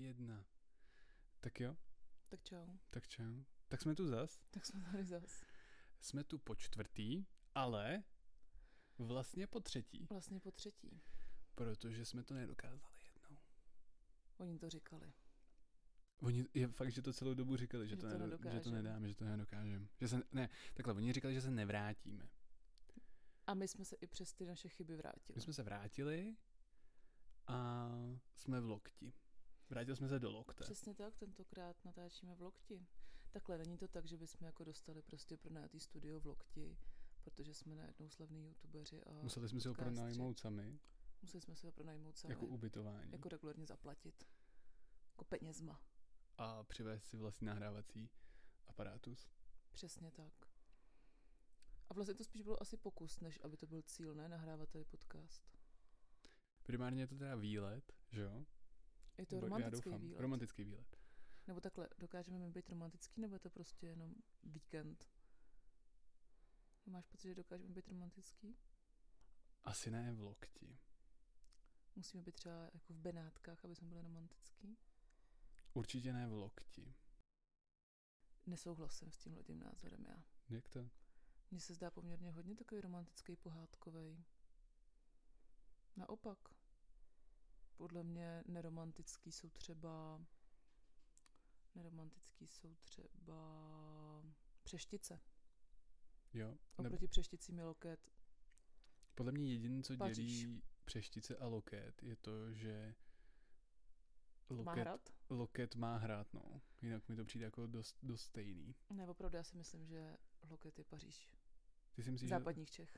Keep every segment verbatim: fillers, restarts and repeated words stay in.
jedna. Tak jo? Tak čau. Tak čau. Tak jsme tu zas. Tak jsme tady zas. Jsme tu po čtvrtý, ale vlastně po třetí. Vlastně po třetí. Protože jsme to nedokázali jednou. Oni to říkali. Oni je fakt, že to celou dobu říkali, že, že to, to, nedo, že to nedáme, že to nedokážeme. Že se, ne, takhle, oni říkali, že se nevrátíme. A my jsme se i přes ty naše chyby vrátili. My jsme se vrátili a jsme v lokti. Vrátili jsme se do lokte. Přesně tak, tentokrát natáčíme v lokti. Takhle, není to tak, že bychom jako dostali prostě pronajatý studio v lokti, protože jsme najednou slavní youtubeři a museli jsme si ho pronajmout sami. Museli jsme si ho pronajmout sami. Jako ubytování. Jako regulárně zaplatit. Jako penězma. A přivést si vlastní nahrávací aparátus. Přesně tak. A vlastně to spíš bylo asi pokus, než aby to byl cíl, ne? Nahrávat tady podcast. Primárně je to teda výlet, že jo? Je to romantický výlet. romantický výlet. Nebo takhle, dokážeme my být romantický, nebo je to prostě jenom víkend? Máš pocit, že dokážeme být romantický? Asi ne v lokti. Musíme být třeba jako v Benátkách, aby jsme byli romantický? Určitě ne v lokti. Nesouhlasím s tímhletím názorem já. Jak to? Mně se zdá poměrně hodně takový romantický, pohádkový. Naopak. Podle mě neromantický jsou třeba... Neromantický jsou třeba... Přeštice. Jo. Oproti ne... Přešticím je Loket. Podle mě jediné, co Paříž. Dělí Přeštice a Loket, je to, že... Loket má hrát? Loket má hrát, no. Jinak mi to přijde jako dost, dost stejný. Ne, opravdu, já si myslím, že Loket je Paříž. Ty si myslíš, západních že... Čech.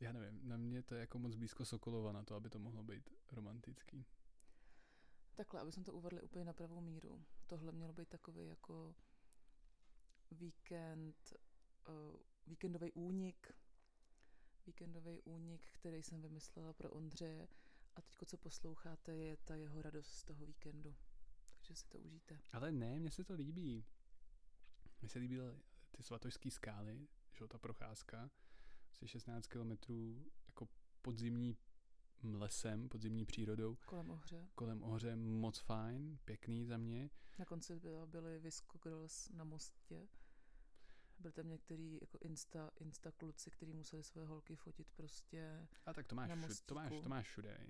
Já nevím, na mě to je jako moc blízko Sokolova na to, aby to mohlo být romantický. Takhle, abychom to uvedli úplně na pravou míru. Tohle mělo být takový jako víkend, uh, víkendový únik, víkendový únik, který jsem vymyslela pro Ondřeje. A teďko, co posloucháte, je ta jeho radost z toho víkendu. Takže si to užijte. Ale ne, mně se to líbí. Mně se líbí ty svatožské skály, že ta procházka se šestnáct kilometrů jako podzimní lesem, podzimní přírodou. Kolem Ohře. Kolem Ohře, moc fajn, pěkný za mě. Na konci byla, byly Visco Girls na mostě. Byli tam některý jako insta, insta kluci, kteří museli svoje holky fotit prostě. A tak to máš, všude, to máš, to máš všude.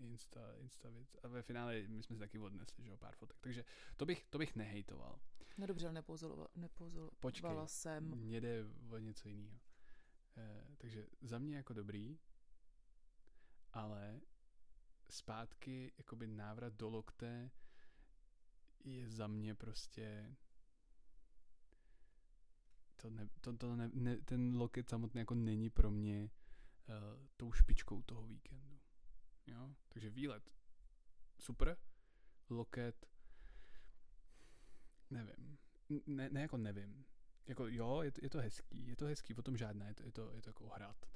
Insta, insta věc. A ve finále my jsme si taky odnesli, že jo, pár fotek. Takže to bych, to bych nehejtoval. No dobře, ale nepouzolovala, nepouzolovala Počkej, jsem. Počkej, mě jde o něco jiného. E, takže za mě jako dobrý, ale zpátky jakoby návrat do lokte je za mě prostě... To ne, to, to ne, ne, ten Loket samotný jako není pro mě uh, tou špičkou toho víkendu. Jo? Takže výlet super, Loket nevím. Ne, ne jako nevím. Jako jo, je to, je to hezký. Je to hezký, potom žádná. Je to, je to, je to jako hrad.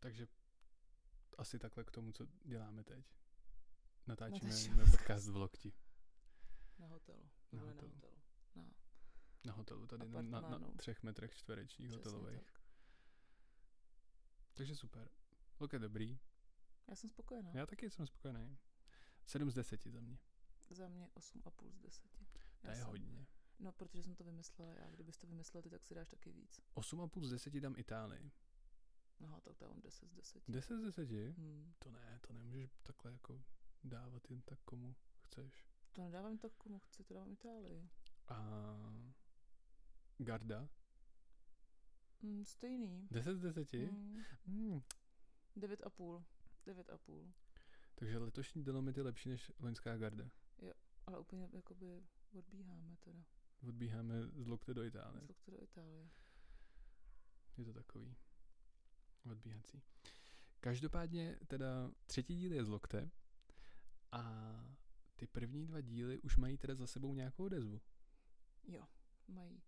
Takže asi takhle k tomu, co děláme teď. Natáčíme na podcast v lokti. Na hotelu. Na hotelu. Na hotelu. No. Na hotelu, tady na, na, na třech metrech čtverečních hotelových. Tak. Takže super. Look je dobrý. Já jsem spokojená. Já taky jsem spokojený. sedm z deseti za mě. Za mě osm a půl z deseti. To je jsem, hodně. No, protože jsem to vymyslela já. Kdybys to vymyslel ty, tak si dáš taky víc. osm a půl z deseti dám Itálii. No, tak dám deset z deseti. deset z deseti? Hmm. To ne, to nemůžeš takhle jako dávat jen tak, komu chceš. To nedávám tak, komu chci, to dávám Itálii. A... Garda? Mm, stejný. deset z deseti? Mm. Mm. devět a půl. devět a půl. Takže letošní Dolomit je lepší než loňská Garda. Jo, ale úplně jakoby odbíháme teda. Odbíháme z lokte do Itálie. Z lokte do Itálie. Je to takový odbíhací. Každopádně teda třetí díl je z lokte a ty první dva díly už mají teda za sebou nějakou odezvu. Jo, mají.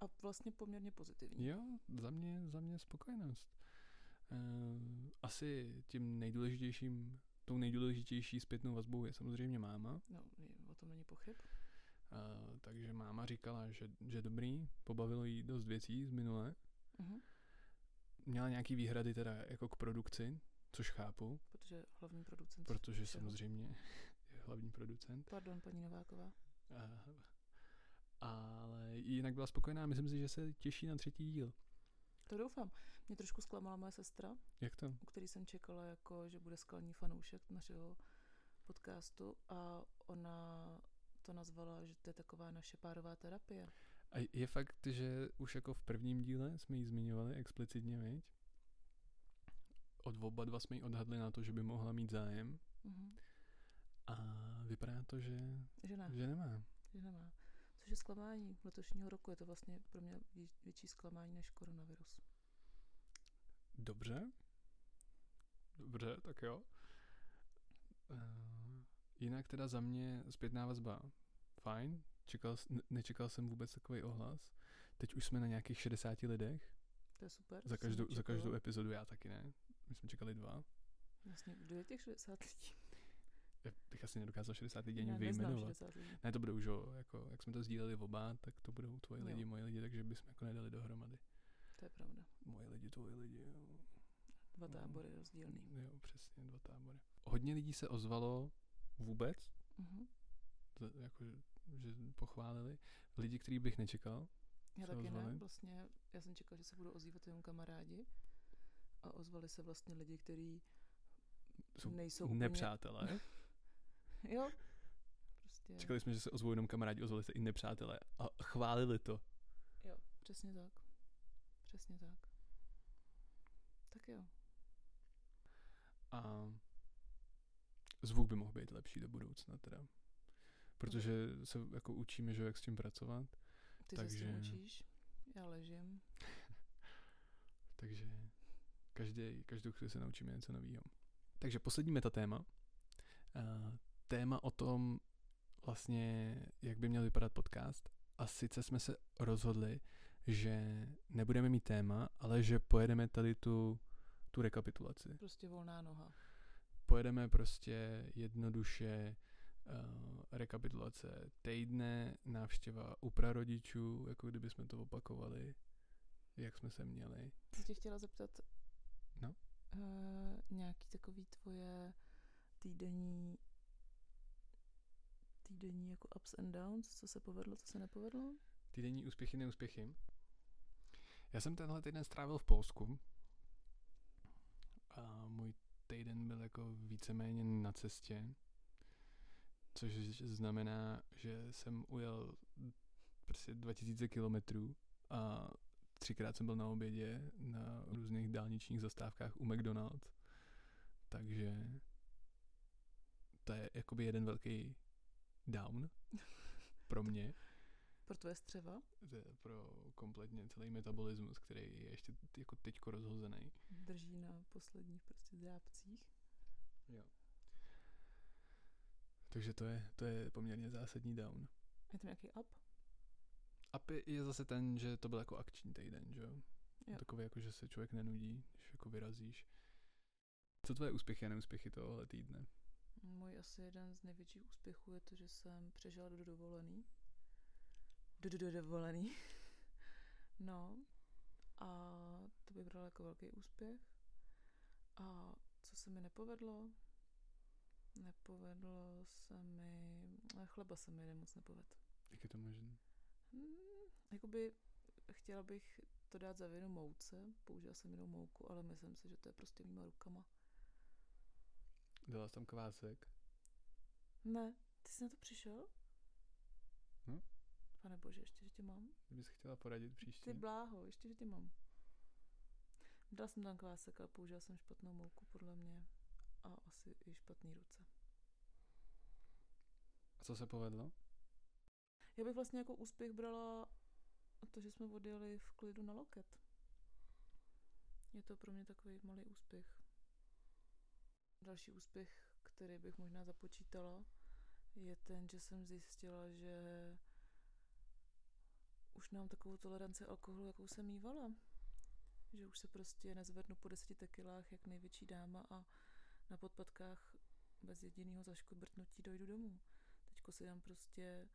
A vlastně poměrně pozitivní. Jo, za mě, za mě spokojenost. Ehm, asi tím nejdůležitějším, tou nejdůležitější zpětnou vazbou je samozřejmě máma. No, o tom není pochyb. Ehm, takže máma říkala, že, že dobrý, pobavilo jí dost věcí z minule. Uh-huh. Měla nějaký výhrady teda jako k produkci, Což chápu. Protože hlavní producent. Protože samozřejmě je hlavní producent. Pardon, paní Nováková. A, ale jinak byla spokojená. Myslím si, že se těší na třetí díl. To doufám. Mě trošku zklamala moje sestra. Jak to? U který jsem čekala, jako, že bude skalní fanoušek našeho podcastu a ona to nazvala, že to je taková naše párová terapie. A je fakt, že už jako v prvním díle jsme ji zmiňovali explicitně, viď? Od oba dva jsme ji odhadli na to, že by mohla mít zájem. Mm-hmm. A vypadá to, že, že, ne. že nemá. Že nemá. Což je zklamání letošního roku. Je to vlastně pro mě větší zklamání než koronavirus. Dobře. Dobře, tak jo. Uh, jinak teda za mě zpětná vazba. Fajn. Čekal, nečekal jsem vůbec takový ohlas. Teď už jsme na nějakých šedesáti lidech. To je super. Za každou, za každou epizodu já taky ne. My jsme čekali dva. Vlastně, kdo je těch šedesát lidí? Já bych asi nedokázal šedesát lidí ani vyjmenovat. Ne, to budou už, jako, jak jsme to sdíleli oba, tak to budou tvoji jo. lidi, moji lidi, takže bychom jako nedali dohromady. To je pravda. Moji lidi, tvoji lidi, jo. Dva tábory no, rozdílný. Jo, přesně, dva tábory. Hodně lidí se ozvalo vůbec, mm-hmm. to, jako, že pochválili. Lidi, který bych nečekal. Já taky ozvali. Ne, vlastně, já jsem čekal, že se budou ozývat jenom kamarádi a ozvali se vlastně lidi, kteří nejsou úplně... nepřátelé. Jo, prostě... Čekali jsme, že se ozvou jenom kamarádi, ozvali se i nepřátelé a chválili to. Jo, přesně tak. Přesně tak. Tak jo. A zvuk by mohl být lepší do budoucna teda. Protože se jako učíme, že jak s tím pracovat. Ty takže... se s tím učíš, já ležím. Takže každý, každou chvíli se naučíme něco nového. Takže poslední metatéma. Uh, téma o tom vlastně, jak by měl vypadat podcast. A sice jsme se rozhodli, že nebudeme mít téma, ale že pojedeme tady tu, tu rekapitulaci. Prostě volná noha. Pojedeme prostě jednoduše uh, rekapitulace týdne, návštěva u prarodičů, jako kdyby jsme to opakovali, jak jsme se měli. Co tě chtěla zeptat? No? Uh, nějaký takový tvoje týdenní týdenní jako ups and downs, co se povedlo, co se nepovedlo? Týdenní úspěchy, neúspěchy. Já jsem tenhle týden strávil v Polsku a můj týden byl jako víceméně na cestě, což znamená, že jsem ujel prostě dva tisíce kilometrů a třikrát jsem byl na obědě na různých dálničních zastávkách u McDonald's, takže to je jakoby jeden velký down pro mě. Pro tvoje střeva? Pro kompletně celý metabolismus, který je ještě jako teďko rozhozený. Drží na posledních prostě drápcích. Jo. Takže to je, to je poměrně zásadní down. Je to nějaký up? Up je, je zase ten, že to byl jako akční týden, že jo? Takový jako, že se člověk nenudí, když jako vyrazíš. Co tvoje úspěchy a neúspěchy tohohle týdne? Můj asi jeden z největších úspěchů je to, že jsem přežila do dovolený. Do, do, do dovolený. No. A to by bylo jako velký úspěch. A co se mi nepovedlo? Nepovedlo se mi... Chleba se mi jeden moc nepovedl. Jak je to možné? Hmm, jakoby chtěla bych to dát za vinu mouce. Použila jsem jinou mouku, ale myslím si, že to je prostě mýma rukama. Dala jsi tam kvásek? Ne. Ty jsi na to přišel? No. Pane bože, ještě, že tě mám. Kdybych chtěla poradit příště. Ty bláho, ještě, že tě mám. Dala jsem tam kvásek, ale použila jsem špatnou mouku, podle mě. A asi i špatný ruce. A co se povedlo? Já bych vlastně jako úspěch brala to, že jsme odjeli v klidu na loket. Je to pro mě takový malý úspěch. Další úspěch, který bych možná započítala, je ten, že jsem zjistila, že už mám takovou toleranci alkoholu, jakou jsem mívala. Že už se prostě nezvednu po deseti tekilách jak největší dáma a na podpatkách bez jediného zaškobrtnutí dojdu domů. Teďko si dám prostě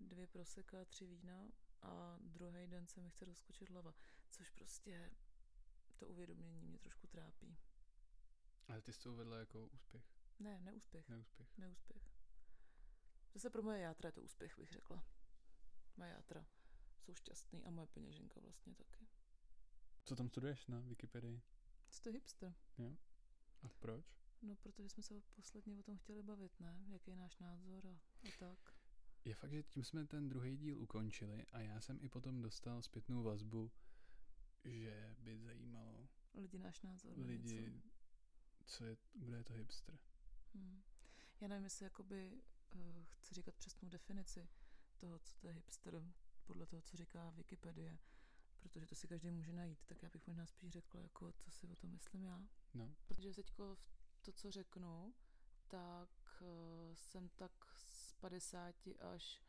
dvě proseka, tři vína a druhý den se mi chce doskočit hlava. Což prostě to uvědomění mě trošku trápí. Ale ty jsi to uvedla jako úspěch. Ne, neúspěch. Neúspěch. Neúspěch. Zase pro moje játra je to úspěch, bych řekla. Moje játra jsou šťastný a moje peněženka vlastně taky. Co tam studuješ na Wikipedii? Co to je hipster? Jo. A proč? No, protože jsme se posledně o tom chtěli bavit, ne? Jaký je náš názor a, a tak. Je fakt, že tím jsme ten druhý díl ukončili a já jsem i potom dostal zpětnou vazbu, že by zajímalo lidi náš názor. Lidi, co je, kdo je to hipster. Hmm. Já nevím, jestli jakoby uh, chci říkat přesnou definici toho, co to je hipster, podle toho, co říká Wikipedie, protože to si každý může najít, tak já bych možná spíš řekla, jako, co si o tom myslím já. No. Protože teďko to, co řeknu, tak uh, jsem tak z padesát až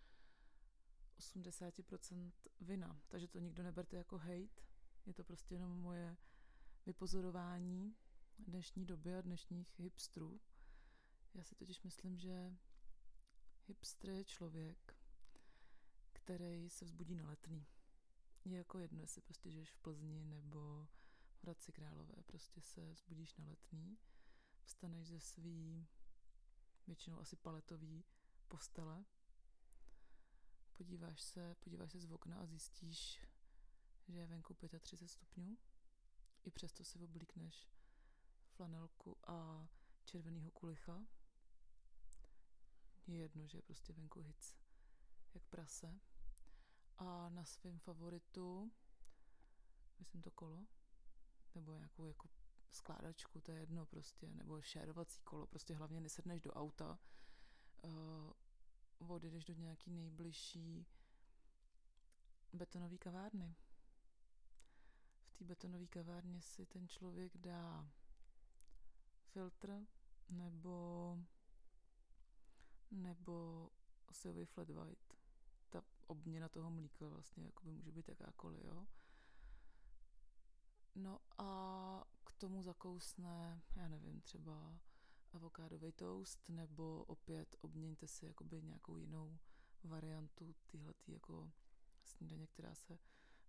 osmdesát procent vina. Takže to nikdo neberte jako hejt. Je to prostě jenom moje vypozorování dnešní doby a dnešních hipstrů. Já si totiž myslím, že hipster je člověk, který se vzbudí na Letný. Je jako jedno, jestli prostě žiješ v Plzni nebo v Hradci Králové. Prostě se vzbudíš na Letný. Vstaneš ze svý většinou asi paletový postele. Podíváš se, podíváš se z okna a zjistíš, že je venku třicet pět stupňů. I přesto si oblíkneš flanelku a červenýho kulicha. Je jedno, že je prostě venku hic jak prase. A na svém favoritu, myslím to kolo, nebo nějakou jako skládačku, to je jedno prostě, nebo šérovací kolo, prostě hlavně nesedneš do auta, uh, odjedeš do nějaký nejbližší betonové kavárny. V té betonové kavárně si ten člověk dá filtr nebo nebo osilový flat white. Ta obměna toho mlíka vlastně jakoby může být jakákoliv, jo. No a k tomu zakousne, já nevím, třeba avokádový toast, nebo opět obměňte si jakoby nějakou jinou variantu týhletý jako snídaně, která se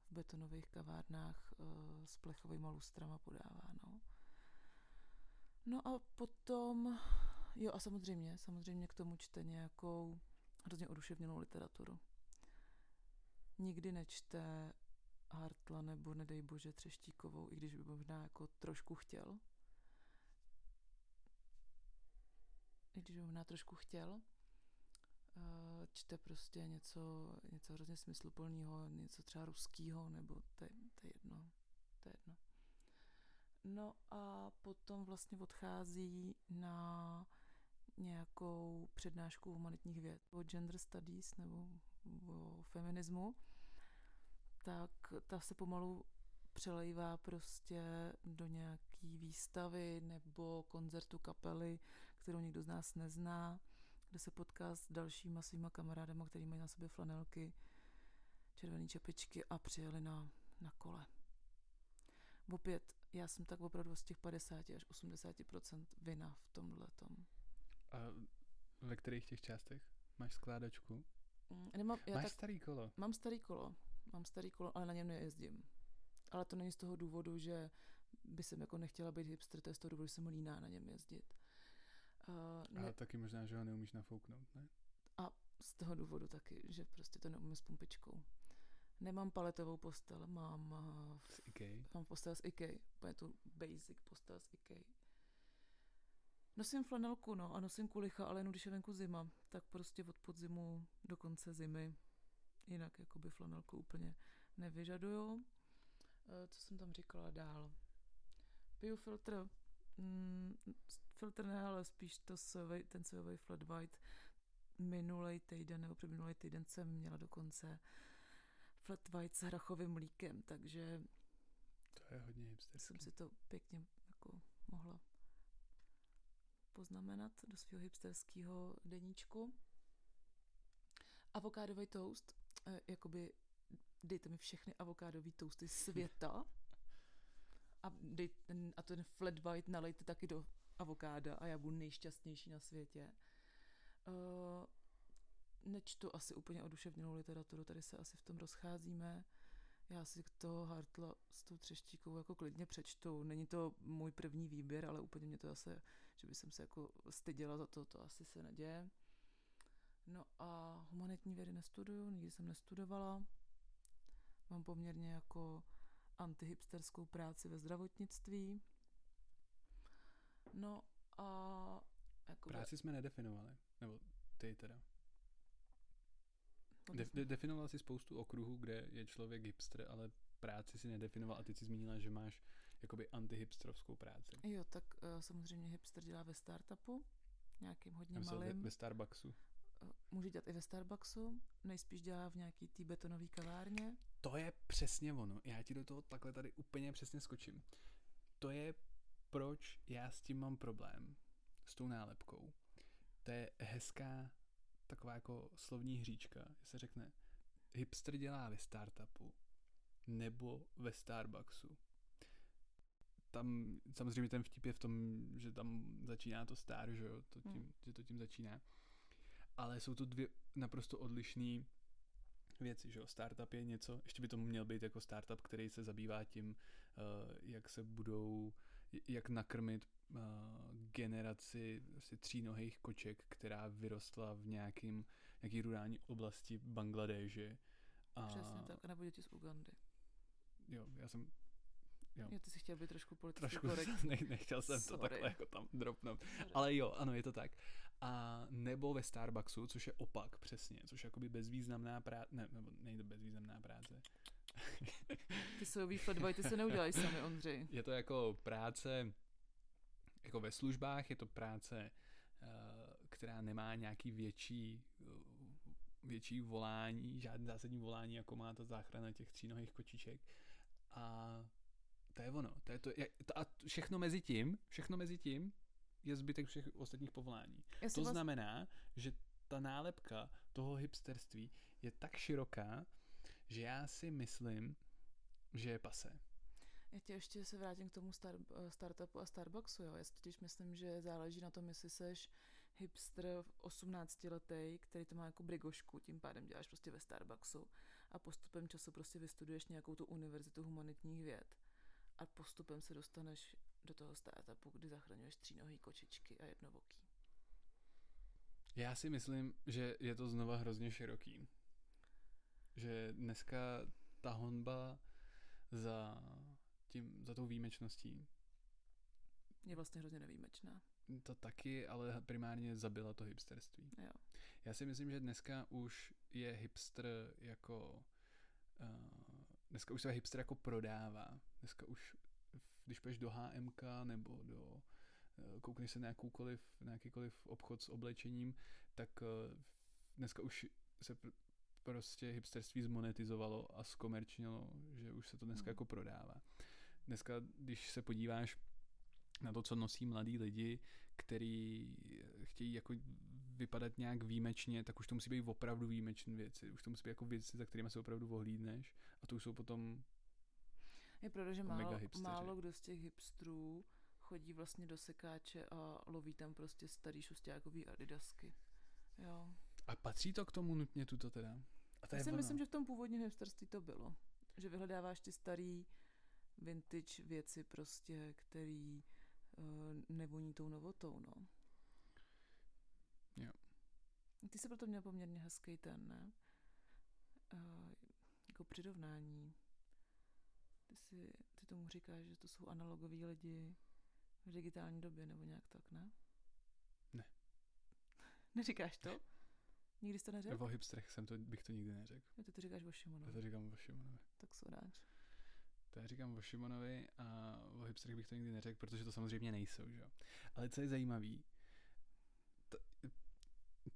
v betonových kavárnách uh, s plechovými lustrama podává, no. No a potom, jo a samozřejmě, samozřejmě k tomu čte nějakou hrozně oduševněnou literaturu. Nikdy nečte Hartla nebo nedej bože Třeštíkovou, i když by možná jako trošku chtěl. I když by možná trošku chtěl, čte prostě něco, něco hrozně smysluplného, něco třeba ruskýho, nebo to je, to je jedno, to je jedno. No a potom vlastně odchází na nějakou přednášku humanitních věd o gender studies nebo o feminismu, tak ta se pomalu přelejvá prostě do nějaký výstavy nebo koncertu kapely, kterou nikdo z nás nezná, kde se potká s dalšíma svýma kamarádama, který mají na sobě flanelky, červené čepičky a přijeli na, na kole. Opět, já jsem tak opravdu z těch padesát až osmdesát procent vina v tomhletom. A ve kterých těch částech? Máš skládačku? Nemám, já Máš tak, starý kolo? Mám starý kolo. Mám starý kolo, ale na něm nejezdím. Ale to není z toho důvodu, že by jsem jako nechtěla být hipster, to je z toho důvodu, že jsem líná na něm jezdit. Uh, ne... A taky možná, že ho neumíš nafouknout, ne? A z toho důvodu taky, že prostě to neumím s pumpičkou. Nemám paletovou postel, mám, uh, mám postel z IKEA. Je to basic postel z IKEA. Nosím flanelku, no, a nosím kulicha, ale jen když je venku zima, tak prostě od podzimu do konce zimy jinak jakoby flanelku úplně nevyžaduju. Co jsem tam říkala dál? Piju filtr. Mm, filtr ne, ale spíš to sojový, ten sojový flat white. Minulej týden nebo předminulej týden jsem měla dokonce flat white s hrachovým mlíkem, takže to je hodně hipsterský. Jsem si to pěkně jako mohla poznamenat do svého hipsterského deníčku. Avokádový toast, jakoby dejte mi všechny avokádové toasty světa a, dej, a ten flat white nalejte taky do avokáda a já budu nejšťastnější na světě. Nečtu asi úplně oduševněnou literaturu, tady se asi v tom rozcházíme. Já si toho Hartla s tou třeštíkou jako klidně přečtu. Není to můj první výběr, ale úplně mě to zase, že by jsem se jako styděla za to, to asi se neděje. No a humanitní vědy nestuduju, nikdy jsem nestudovala. Mám poměrně jako antihipsterskou práci ve zdravotnictví. No a... Jako práci by... jsme nedefinovali, nebo ty teda. De- definoval jsi spoustu okruhů, kde je člověk hipster, ale práci si nedefinoval a teď si zmínila, že máš jakoby antihipsterovskou práci. Jo, tak uh, samozřejmě hipster dělá ve startupu, nějakým hodně Já malým. Ve Starbucksu. Může dělat i ve Starbucksu, nejspíš dělá v nějaký té betonové kavárně. To je přesně ono. Já ti do toho takhle tady úplně přesně skočím. To je, proč já s tím mám problém. S tou nálepkou. To je hezká taková jako slovní hříčka, že se řekne hipster dělá ve startupu nebo ve Starbucksu. Tam samozřejmě ten vtip je v tom, že tam začíná to star, že jo, to tím, hmm. že to tím začíná. Ale jsou to dvě naprosto odlišné věci, že jo. Startup je něco, ještě by to měl být jako startup, který se zabývá tím, jak se budou, jak nakrmit generaci vlastně třínohých koček, která vyrostla v nějakým, nějaký rurální oblasti Bangladéže. A... Přesně tak, nebo děti z Ugandy. Jo, já jsem... Jo. Jo, ty jsi chtěl být trošku politicky korektní. Ne, nechtěl jsem Sorry. to takhle jako tam dropnout. Ale jo, ano, je to tak. A nebo ve Starbucksu, což je opak přesně, což je jakoby bezvýznamná práce, ne, nebo není to bezvýznamná práce. Ty sojový flatby, ty se neuděláš sami, Ondřej. Je to jako práce jako ve službách, je to práce, která nemá nějaký větší, větší volání, žádný zásadní volání, jako má ta záchrana těch třínohých kočiček. A to je ono. To je to, a všechno mezi tím, všechno mezi tím je zbytek všech ostatních povolání. To vás... znamená, že ta nálepka toho hipsterství je tak široká, že já si myslím, že je pasé. Já tě ještě se vrátím k tomu star, startupu a Starbucksu. Jo. Já si totiž myslím, že záleží na tom, jestli seš hipster osmnáctiletej, který to má jako brigošku, tím pádem děláš prostě ve Starbucksu a postupem času prostě vystuduješ nějakou tu univerzitu humanitních věd. A postupem se dostaneš do toho startupu, kdy zachraňuješ třínohý kočičky a jednovoký. Já si myslím, že je to znova hrozně široký. Že dneska ta honba za... Tím, za tou výjimečností. Je vlastně hrozně nevýjimečná. To taky, ale primárně zabila to hipsterství. Jo. Já si myslím, že dneska už je hipster jako... Uh, dneska už se hipster jako prodává. Dneska už, když půjdeš do há em ká nebo do... Uh, koukneš se na jakoukoliv, na jakýkoliv obchod s oblečením, tak uh, dneska už se... Pr- prostě hipsterství zmonetizovalo a zkomerčnilo, že už se to dneska jako prodává. Dneska, když se podíváš na to, co nosí mladí lidi, který chtějí jako vypadat nějak výjimečně, tak už to musí být opravdu výjimečné věci. Už to musí být jako věci, za kterými se opravdu ohlídneš, a to už jsou potom je pravda, že málo, málo kdo z těch hipstrů chodí vlastně do sekáče a loví tam prostě starý šustákový adidasky. Jo. A patří to k tomu nutně tuto teda? A to já si vlna. myslím, že v tom původním hipsterství to bylo. Že vyhledáváš ty starý vintage věci prostě, který uh, nevoní tou novotou, no. Jo. Ty jsi proto měl poměrně hezký ten, ne? Uh, jako přirovnání. Ty, si, ty tomu říkáš, že to jsou analogoví lidi v digitální době, nebo nějak tak, ne? Ne. Neříkáš to? Nikdy jsi to neřekl? O hipstrech jsem to, bych to nikdy neřekl. Ty to říkáš o Šimonovi. Já to říkám o Šimonovi. Tak sodáč. To já říkám o Šimonovi a o hipstrech bych to nikdy neřekl, protože to samozřejmě nejsou, že jo. Ale co je zajímavý, ta,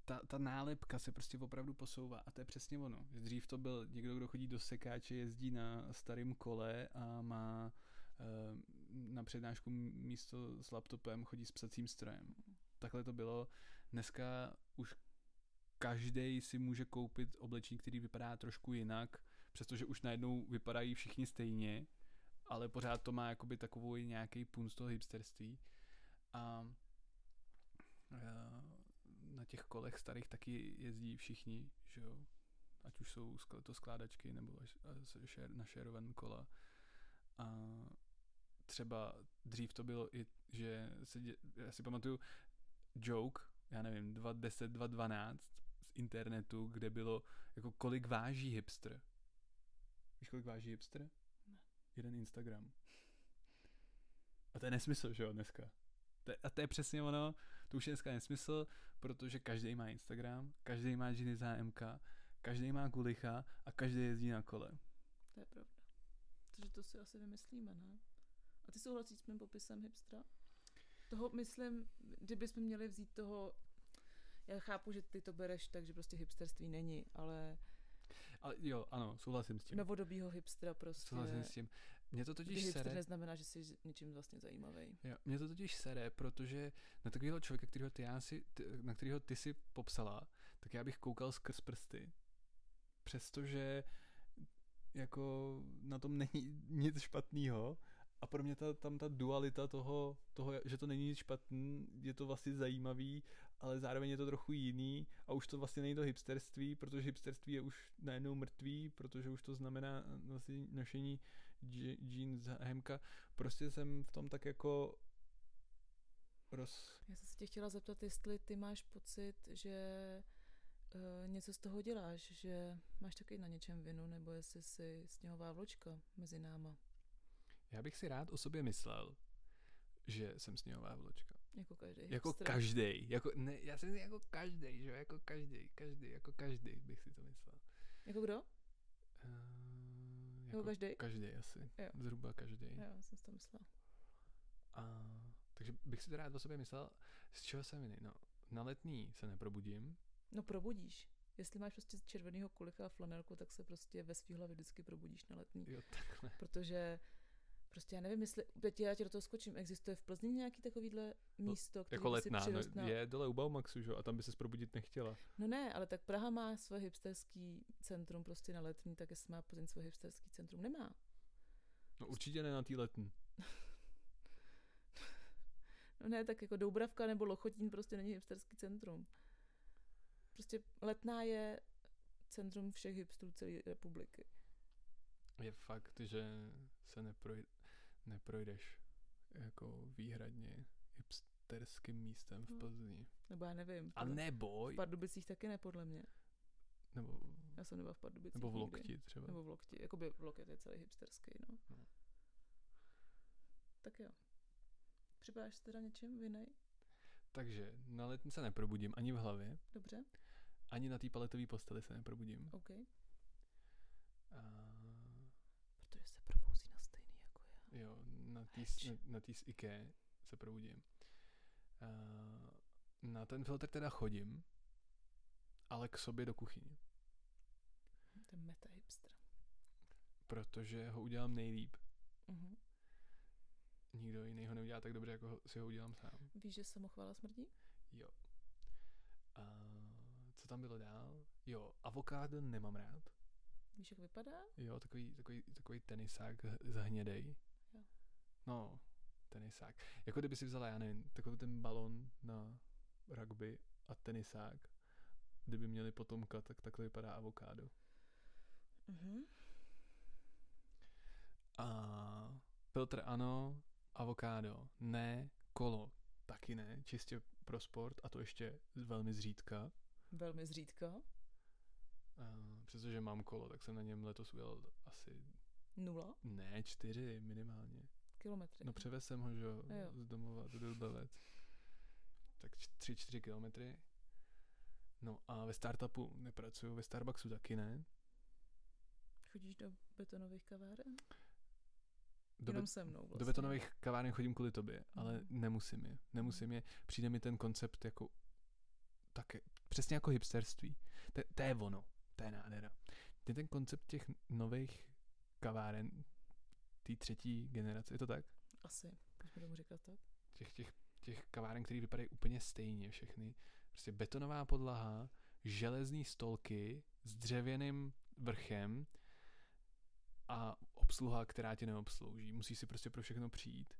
ta, ta nálepka se prostě opravdu posouvá a to je přesně ono. Dřív to byl někdo, kdo chodí do sekáče, jezdí na starém kole a má uh, na přednášku místo s laptopem, chodí s psacím strojem. Takhle to bylo. Dneska už každej si může koupit oblečení, který vypadá trošku jinak, přestože už najednou vypadají všichni stejně, ale pořád to má jakoby takovou nějaký punc toho hipsterství. A na těch kolech starých taky jezdí všichni, že jo? ať už jsou to skládačky nebo našerované kola. A třeba dřív to bylo i, že se dě, já si pamatuju joke, já nevím, dva deset, dva dvanáct z internetu, kde bylo jako kolik váží hipster. Víš, kolik váží hipster? Ne. Jeden Instagram. A to je nesmysl, že jo, dneska. To je, a to je přesně ono, to už je dneska nesmysl, protože každý má Instagram, každý má džiny z H M K, každý má kulicha a každý jezdí na kole. To je pravda. Takže to si asi vymyslíme, ne? A ty souhlasíš s mým popisem hipstra? Toho myslím, kdybychom měli vzít toho, já chápu, že ty to bereš tak, že prostě hipsterství není, ale... A jo, ano, souhlasím s tím. Novodobýho hipstra prostě. Souhlasím s tím. Mě to totiž hipster sere... neznamená, že jsi ničím vlastně zajímavý. Jo, mě to totiž sere, protože na takového člověka, kterýho ty já si, na kterého ty si popsala, tak já bych koukal skrz prsty. Přestože jako na tom není nic špatného. A pro mě ta, tam ta dualita toho, toho, že to není špatný, je to vlastně zajímavý, ale zároveň je to trochu jiný a už to vlastně není to hipsterství, protože hipsterství je už najednou mrtvý, protože už to znamená vlastně nošení džín z hemka. Prostě jsem v tom tak jako roz... Já jsem se tě chtěla zeptat, jestli ty máš pocit, že e, něco z toho děláš, že máš taky na něčem vinu, nebo jestli jsi sněhová vločka mezi náma. Já bych si rád o sobě myslel, že jsem sněhová vločka. Jako každý. Jako každý. Jako, ne, já jsem jako každý, že jo? Jako každý, každý, jako každý bych si to myslel. Jako kdo? Uh, jako, jako každý? Každý asi. Jo. Zhruba každý. Jo, jsem si to myslel. Uh, takže bych si to rád o sobě myslel, z čeho jsem jiný. No, na letní se neprobudím. No probudíš. Jestli máš prostě červenýho kulika a flanelku, tak se prostě ve svý hlavě vždycky probudíš na letní. Jo, takhle. Protože... Prostě já nevím, jestli, teď já tě do toho skočím, existuje v Plzni nějaký takovýhle místo, který jako letná, si přirostná... no, je dole u Baumaxu, že? A tam by se probudit nechtěla. No ne, ale tak Praha má své hipsterský centrum prostě na Letní, tak jestli má Plzeň své hipsterský centrum, nemá. No určitě ne na tý Letní. No ne, tak jako Doubravka nebo Lochotín prostě není hipsterský centrum. Prostě Letná je centrum všech hipsterů celé republiky. Je fakt, že se neproj- neprojdeš jako výhradně hipsterským místem v Plzni. Nebo já nevím. A nebo... V Pardubicích taky ne, podle mě. Nebo... Já jsem nebyla v Pardubicích. Nebo v Lokti nikdy. Třeba. Nebo v Lokti. Jakoby v Lokti je celý hipsterský, no. no. Tak jo. Připadáš se teda něčím vinej? Takže na Letní se neprobudím ani v hlavě. Dobře. Ani na té paletové posteli se neprobudím. OK. A... Protože se probouzí na stejný jako já. Jo, na tý, na, na tý z IKEA se probudím. Uh, na ten filtr teda chodím, ale k sobě do kuchyni. To je meta hipster. Protože ho udělám nejlíp. Uh-huh. Nikdo jiný ho neudělá tak dobře, jako si ho udělám sám. Víš, že samochvála smrdí? Jo. Uh, co tam bylo dál? Jo, avokádo nemám rád. Víš, jak vypadá? Jo, takový, takový, takový tenisák zahnědej. Jo. No, tenisák. Jako kdyby si vzala, já nevím, takový ten balon na rugby a tenisák. Kdyby měli potomka, tak takhle vypadá avokádo. Mhm. A filtr ano, avokádo ne, kolo taky ne, čistě pro sport a to ještě velmi zřídka. Velmi zřídka. Uh, přestože mám kolo, tak jsem na něm letos udělal asi... Nula? Ne, čtyři minimálně. Kilometry. No převez jsem ho, že jo, z domova do Dubelec. Tak tři, čtyři kilometry. No a ve startupu nepracuju, ve Starbucksu taky ne. Chodíš do betonových kaváren? Do Jenom be- se mnou vlastně. Do betonových kaváren chodím kvůli tobě, ale mm. nemusím je. Nemusím je. Přijde mi ten koncept jako... Tak přesně jako hipsterství. To je ono. To je nádhera. Ten, ten koncept těch nových kaváren té třetí generace, je to tak? Asi, když budu mu říkat tak. Těch, těch, těch kaváren, které vypadají úplně stejně všechny. Prostě betonová podlaha, železný stolky s dřevěným vrchem a obsluha, která tě neobslouží. Musíš si prostě pro všechno přijít.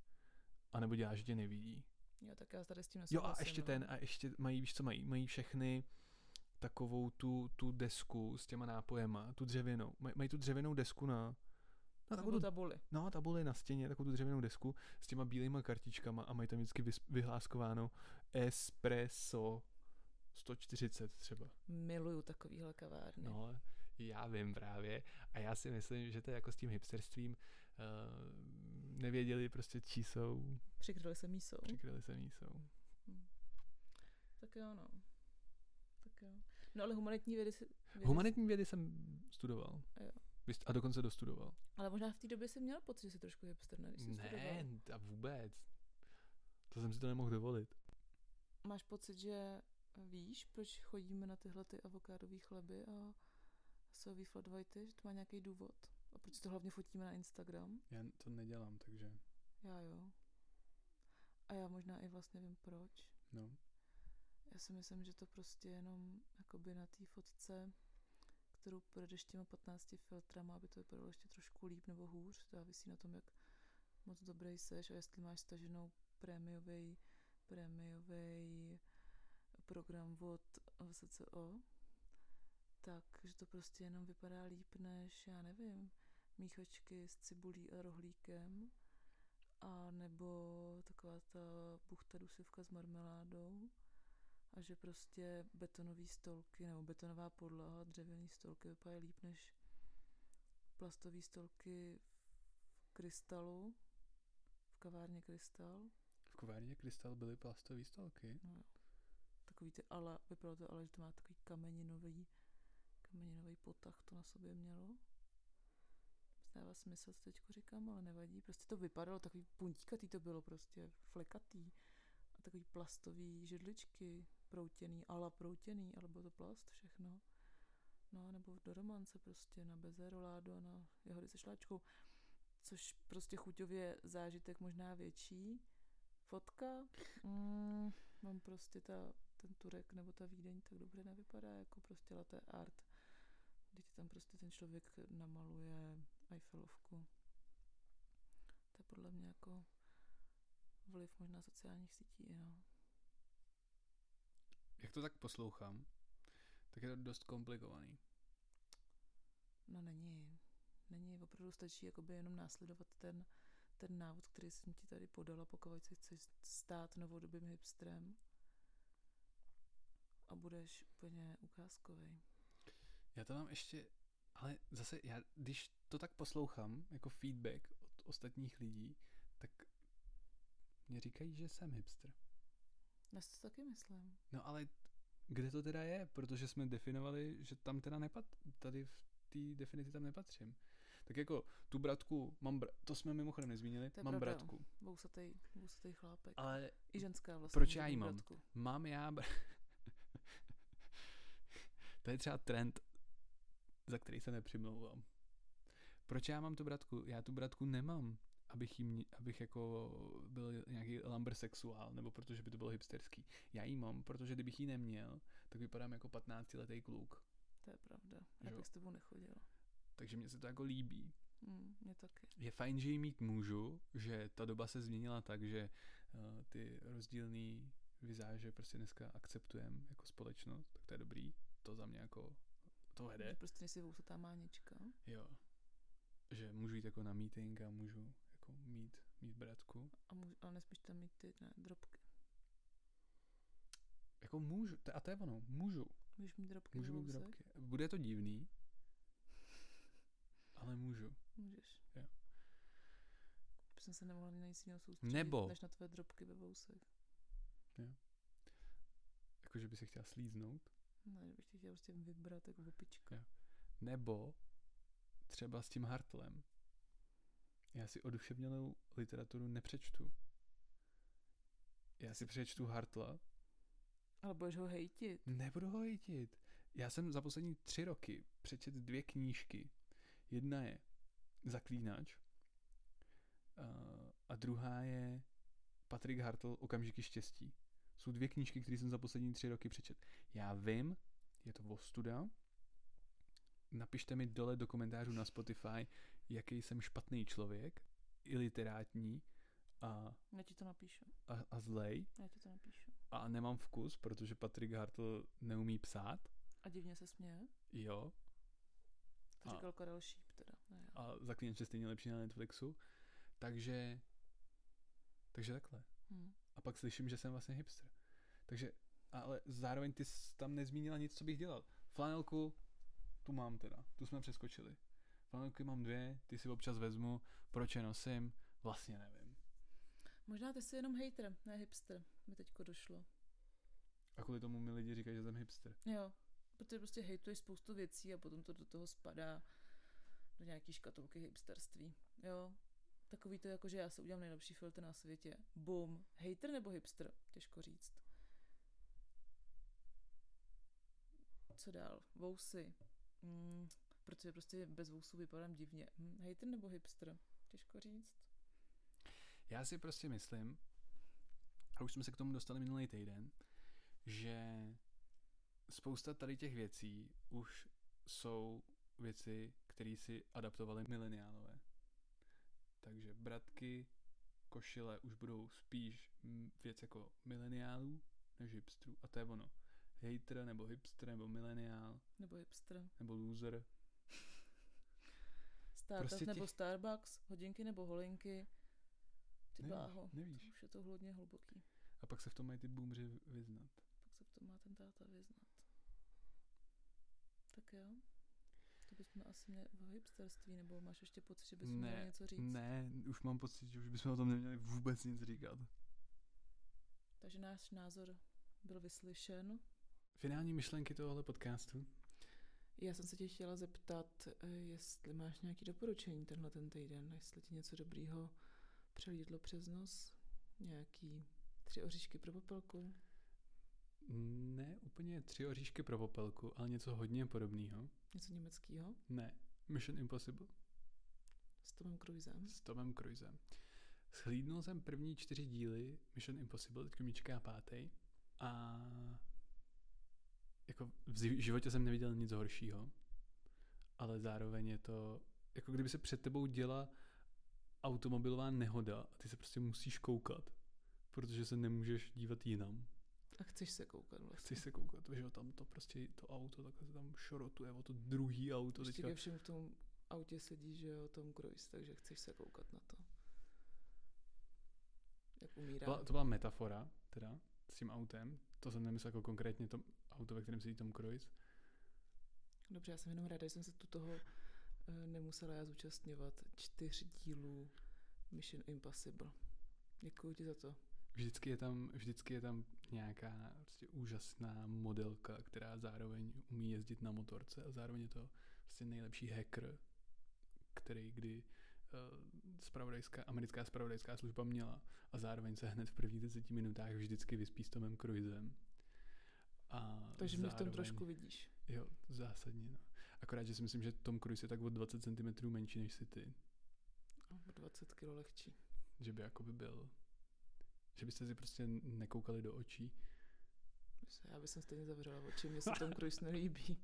A nebo děláš, že tě nevidí. Jo, tak já tady s tím nesouhlasím. Jo, a ještě ten, a ještě mají, víš co mají, mají všechny takovou tu, tu desku s těma nápojema, tu dřevěnou. Maj, mají tu dřevěnou desku na... na takovou tabuli. No, tabuli na stěně, takovou tu dřevěnou desku s těma bílejma kartičkama a mají tam vždycky vyhláskováno espresso sto čtyřicet třeba. Miluju takovýhle kavárny. No, já vím právě. A já si myslím, že to je jako s tím hipsterstvím. Uh, nevěděli prostě, čí jsou. Přikryli se mísou. Přikryli se mísou. Hmm. Tak jo, no. Tak jo. No ale humanitní vědy... vědy... Humanitní vědy jsem studoval. A, jo. A dokonce dostudoval. Ale možná v té době jsi měl pocit, že jsi trošku hipster, ne? Když jsi studoval. Ne, a vůbec. To jsem si to nemohl dovolit. Máš pocit, že víš, proč chodíme na tyhle ty avokádový chleby a sojový flat whitey, že to má nějaký důvod? A proč to hlavně fotíme na Instagram? Já to nedělám, takže... Já jo. A já možná i vlastně vím proč. No. Já si myslím, že to prostě jenom jakoby na té fotce, kterou projdeš těma patnácti filtrama, aby to vypadalo ještě trošku líp nebo hůř. Závisí na tom, jak moc dobrý seš a jestli máš staženou prémiový, prémiový program od V S C O, takže to prostě jenom vypadá líp než, já nevím, míchačky s cibulí a rohlíkem a nebo taková ta buchta dusivka s marmeládou. A že prostě betonový stolky nebo betonová podlaha, dřevěný stolky vypadají líp než plastový stolky v krystalu, v kavárně Krystal. V kavárně Krystal byly plastový stolky? No jo. Takový ty ale, vypadalo to ale, že to má takový kameninový, kameninový potah, to na sobě mělo. Zdává smysl, co teďko říkám, ale nevadí. Prostě to vypadalo, takový puntíkatý to bylo prostě, flekatý. A takový plastový židličky proutěný, ala proutěný, ale bylo to plast všechno. No, nebo do romance prostě na bezeroládu a na jahody se šláčkou. Což prostě chuťově zážitek možná větší. Fotka. Mm, mám prostě ta, ten Turek nebo ta Vídeň tak dobře nevypadá, jako prostě latte art. Když tam prostě ten člověk namaluje Eiffelovku. To je podle mě jako vliv možná sociálních sítí, no. Jak to tak poslouchám, tak je to dost komplikovaný. No není. Není, opravdu stačí jakoby jenom následovat ten, ten návod, který jsem ti tady podala, pokud se chceš stát novodobým hipstrem a budeš úplně ukázkovej. Já to mám ještě, ale zase já, když to tak poslouchám, jako feedback od ostatních lidí, tak mě říkají, že jsem hipster. Já si to taky myslím. No ale kde to teda je? Protože jsme definovali, že tam teda nepat... tady v té definici tam nepatřím. Tak jako tu bratku mám... Br... To jsme mimochodem nezmínili. Mám pravda, bratku. Bousatej, bousatej chlápek. Ale i ženská vlastně. Proč já ji mám? Bratku. Mám já... Br... To je třeba trend, za který se nepřimlouvám. Proč já mám tu bratku? Já tu bratku nemám. Abych, jí, abych jako byl nějaký lambersexuál, nebo protože by to bylo hipsterský. Já jí mám, protože kdybych jí neměl, tak vypadám jako patnáctiletý kluk. To je pravda. Já bych s tebou nechodil. Takže mně se to jako líbí. Mm, mě taky. Je fajn, že jí mít můžu, že ta doba se změnila tak, že uh, ty rozdílný vizáže prostě dneska akceptujeme jako společnost, tak to je dobrý. To za mě jako to jede. Prostě nejsi vousatá mánička. Jo. Že můžu jít jako na meeting a můžu mít, mít bratku. A můžu, ale nespíš tam mít ty ne, drobky. Jako můžu, t- a to je ono, můžu. Můžeš mít drobky. Můžu mít drobky. Bude to divný, ale můžu. Můžeš. Jo. Protože jsem se nemohla na nic jiného soustředit, nebo než na tvé drobky ve vousech. Jo. Jako, že by se chtěla slíznout. Ne, že bych tě chtěla prostě vybrat jako opička. Jo. Nebo třeba s tím Hartlem. Já si oduševněnou literaturu nepřečtu. Já si přečtu Hartla. Ale budeš ho hejtit. Nebudu ho hejtit. Já jsem za poslední tři roky přečet dvě knížky. Jedna je Zaklínač a druhá je Patrick Hartl Okamžiky štěstí. Jsou dvě knížky, které jsem za poslední tři roky přečet. Já vím, je to ostuda. Napište mi dole do komentářů na Spotify, jaký jsem špatný člověk, iliterátní a... Já ti to napíšu. A, a zlej. Já ti to napíšu. A nemám vkus, protože Patrick Hartl neumí psát. A divně se směje? Jo. To říkal Karel Šíp teda. Ne, a Zaklínač je stejně lepší na Netflixu. Takže, takže takhle. Hmm. A pak slyším, že jsem vlastně hipster. Takže, ale zároveň ty jsi tam nezmínila nic, co bych dělal. Flanelku, tu mám teda, tu jsme přeskočili. Flanelky mám dvě, ty si občas vezmu, proč je nosím, vlastně nevím. Možná ty jsi jenom hejter, ne hipster, mi teďko došlo. A kvůli tomu mi lidi říkají, že jsem hipster. Jo, protože prostě hejtuješ spoustu věcí a potom to do toho spadá do nějaký škatulky hipsterství, jo. Takový to jako, že já se udělám nejlepší filtr na světě. Boom. Hejter nebo hipster? Těžko říct. Co dál? Vousy. Mm, protože prostě bez vousů vypadám divně. Hm. Hejter nebo hipster? Těžko říct. Já si prostě myslím, a už jsme se k tomu dostali minulý týden, že spousta tady těch věcí už jsou věci, které si adaptovali mileniálové. Takže bratky, košile už budou spíš věc jako mileniálů než hipstrů. A to je ono. Hejtr nebo hipster nebo mileniál. Nebo hipster. Nebo loser. Startup prostě nebo těch... Starbucks, hodinky nebo holinky. Ty nevíš, bláho, nevíš. To už je to hodně hluboký. A pak se v tom mají ty boomři vyznat. Pak se v tom má ten táta vyznat. Tak jo. To bychom asi měli v hipsterství, nebo máš ještě pocit, že bychom ne, měli něco říct? Ne, už mám pocit, že už bychom o tom neměli vůbec nic říkat. Takže náš názor byl vyslyšen. Finální myšlenky tohohle podcastu. Já jsem se tě chtěla zeptat, jestli máš nějaké doporučení tenhle ten týden, jestli ti něco dobrýho přelítlo přes nos, nějaký tři oříšky pro popelku. Ne úplně tři oříšky pro popelku, ale něco hodně podobného. Něco německého? Ne. Mission Impossible. S Tomem Cruisem? S Tomem Cruisem. Shlídnul jsem první čtyři díly Mission Impossible, teďka mi čeká pátý. A jako v životě jsem neviděl nic horšího. Ale zároveň je to, jako kdyby se před tebou děla automobilová nehoda a ty se prostě musíš koukat, protože se nemůžeš dívat jinam. A chceš se koukat vlastně. Chceš se koukat, že jo, tam to prostě, to auto, takhle se tam šorotuje, o to druhý auto. Ještě ke všem v tom autě sedí, že jo, Tom Cruise, takže chceš se koukat na to. Jak umírá. Byla, to byla metafora, teda, s tím autem. To jsem nemyslel jako konkrétně to auto, ve kterém sedí Tom Cruise. Dobře, já jsem jenom ráda, že jsem se tu toho nemusela já zúčastňovat. Čtyř dílů Mission Impossible. Děkuji ti za to. Vždycky je tam, vždycky je tam nějaká prostě úžasná modelka, která zároveň umí jezdit na motorce a zároveň je to prostě nejlepší hacker, který kdy uh, spravodajská, americká spravodajská služba měla a zároveň se hned v prvních deseti minutách vždycky vyspí s Tomem Cruisem. A takže zároveň, mě v tom trošku vidíš. Jo, zásadně. No. Akorát, že si myslím, že Tom Cruise je tak o dvacet centimetrů menší než si ty. O dvacet kilogramů lehčí. Že by jako by byl... Že byste si prostě nekoukali do očí. Já bych stejně zavřela oči, mě se Tom Cruise nelíbí.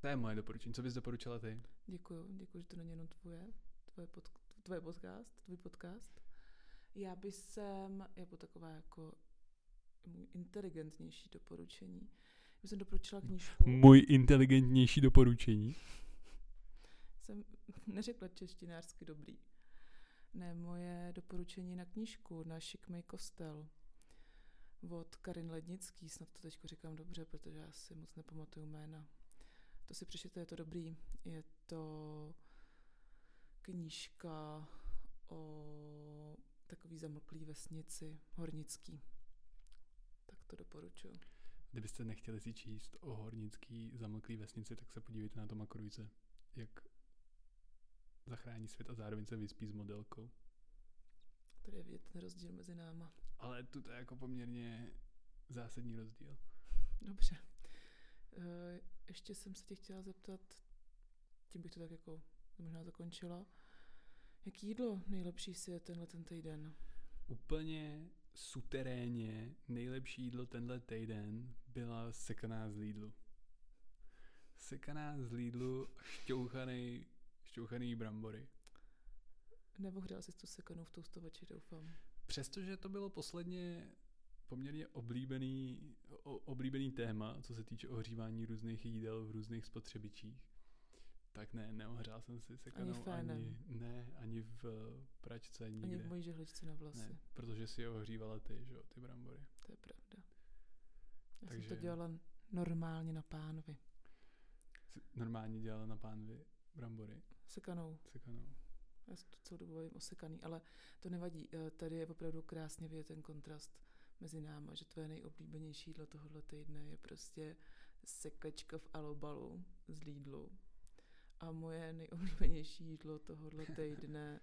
To je moje doporučení. Co bys doporučila ty? Děkuju, děkuju, že to není jenom tvoje, tvoje, pod, tvoje podcast, tvůj podcast. Já bych sem, jako taková jako můj inteligentnější doporučení. Já jsem doporučila knížku... Můj inteligentnější doporučení? Jsem neřekla češtinářsky dobrý. Ne, moje doporučení na knížku Na šikmej kostel od Karin Lednický, snad to teď říkám dobře, protože já si moc nepamatuju jména. To si přečtěte, je to dobrý. Je to knížka o takový zamlklý vesnici hornický. Tak to doporučuji. Kdybyste nechtěli si číst o hornický zamlklý vesnici, tak se podívejte na Toma Cruise, jak zachrání svět a zároveň se vyspí s modelkou. Tady je vidět ten rozdíl mezi náma. Ale to je jako poměrně zásadní rozdíl. Dobře. Ještě jsem se tě chtěla zeptat, tím bych to tak jako možná zakončila. Jaký jídlo nejlepší si je tenhle ten týden? Úplně suterénně nejlepší jídlo tenhle týden byla sekaná z Lidlu. Sekaná z Lidlu a šťouchanej šťouchaný brambory. Nevohřel jsi tu sekanou v toustovači, doufám. Přestože to bylo posledně poměrně oblíbený, oblíbený téma, co se týče ohřívání různých jídel v různých spotřebičích. Tak ne, neohřál jsem si sekanou ani, ani, ne, ani v pračce, nikde. Ani v mojí žehličce na vlasy. Ne, protože si je ohřívala ty, že jo, ty brambory. To je pravda. Já Takže... jsem to dělala normálně na pánvi. Normálně dělala na pánvi brambory? Sekanou. Sekanou. Já se to celou dobu bavím osekaný, ale to nevadí. Tady je opravdu krásně vidět ten kontrast mezi náma, že tvoje nejoblíbenější jídlo tohohle týdne je prostě sekačka v alobalu z Lidlu. A moje nejoblíbenější jídlo tohohle týdne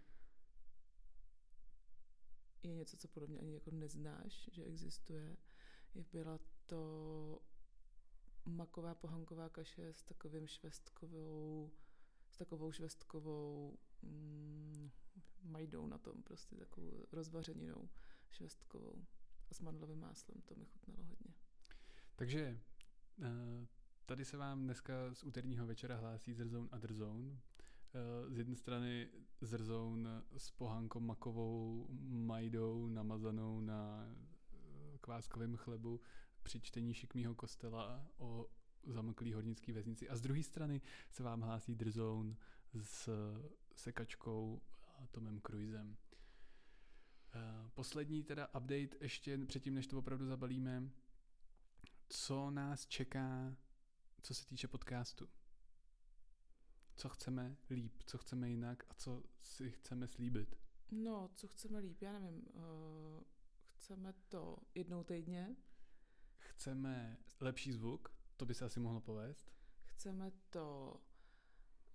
je něco, co podobně ani jako neznáš, že existuje. Je byla to maková pohanková kaše s takovým švestkovou, s takovou švestkovou mm, majdou na tom, prostě takovou rozvařeninou švestkovou. A s mandlovým máslem to mi chutnalo hodně. Takže uh... tady se vám dneska z úterního večera hlásí Zrzoun a Drzoun. Z jedné strany Zrzoun s pohankou makovou majdou namazanou na kváskovém chlebu při čtení Šikmýho kostela o zamklý hornický věznici. A z druhé strany se vám hlásí Drzoun s sekačkou a Tomem Cruisem. Poslední teda update ještě předtím, než to opravdu zabalíme. Co nás čeká, co se týče podcastu? Co chceme líp, co chceme jinak a co si chceme slíbit? No, co chceme líp, já nevím. Uh, chceme to jednou týdně. Chceme lepší zvuk, to by se asi mohlo povést. Chceme to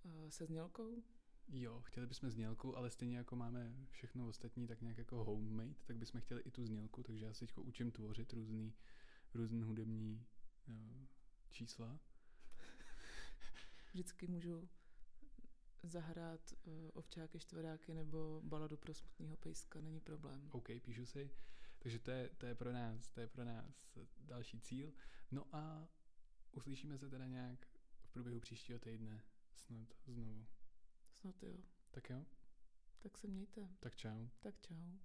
uh, se znělkou. Jo, chtěli bychom znělku, ale stejně jako máme všechno ostatní tak nějak jako homemade, tak bychom chtěli i tu znělku, takže já se teďko učím tvořit různý, různý hudební uh, čísla. Vždycky můžu zahrát uh, Ovčáky, Štveráky nebo baladu pro smutného pejska, není problém. OK, píšu si. Takže to je, to je pro nás, to je pro nás další cíl. No a uslyšíme se teda nějak v průběhu příštího týdne snad znovu. Snad jo. Tak jo. Tak se mějte. Tak čau. Tak čau.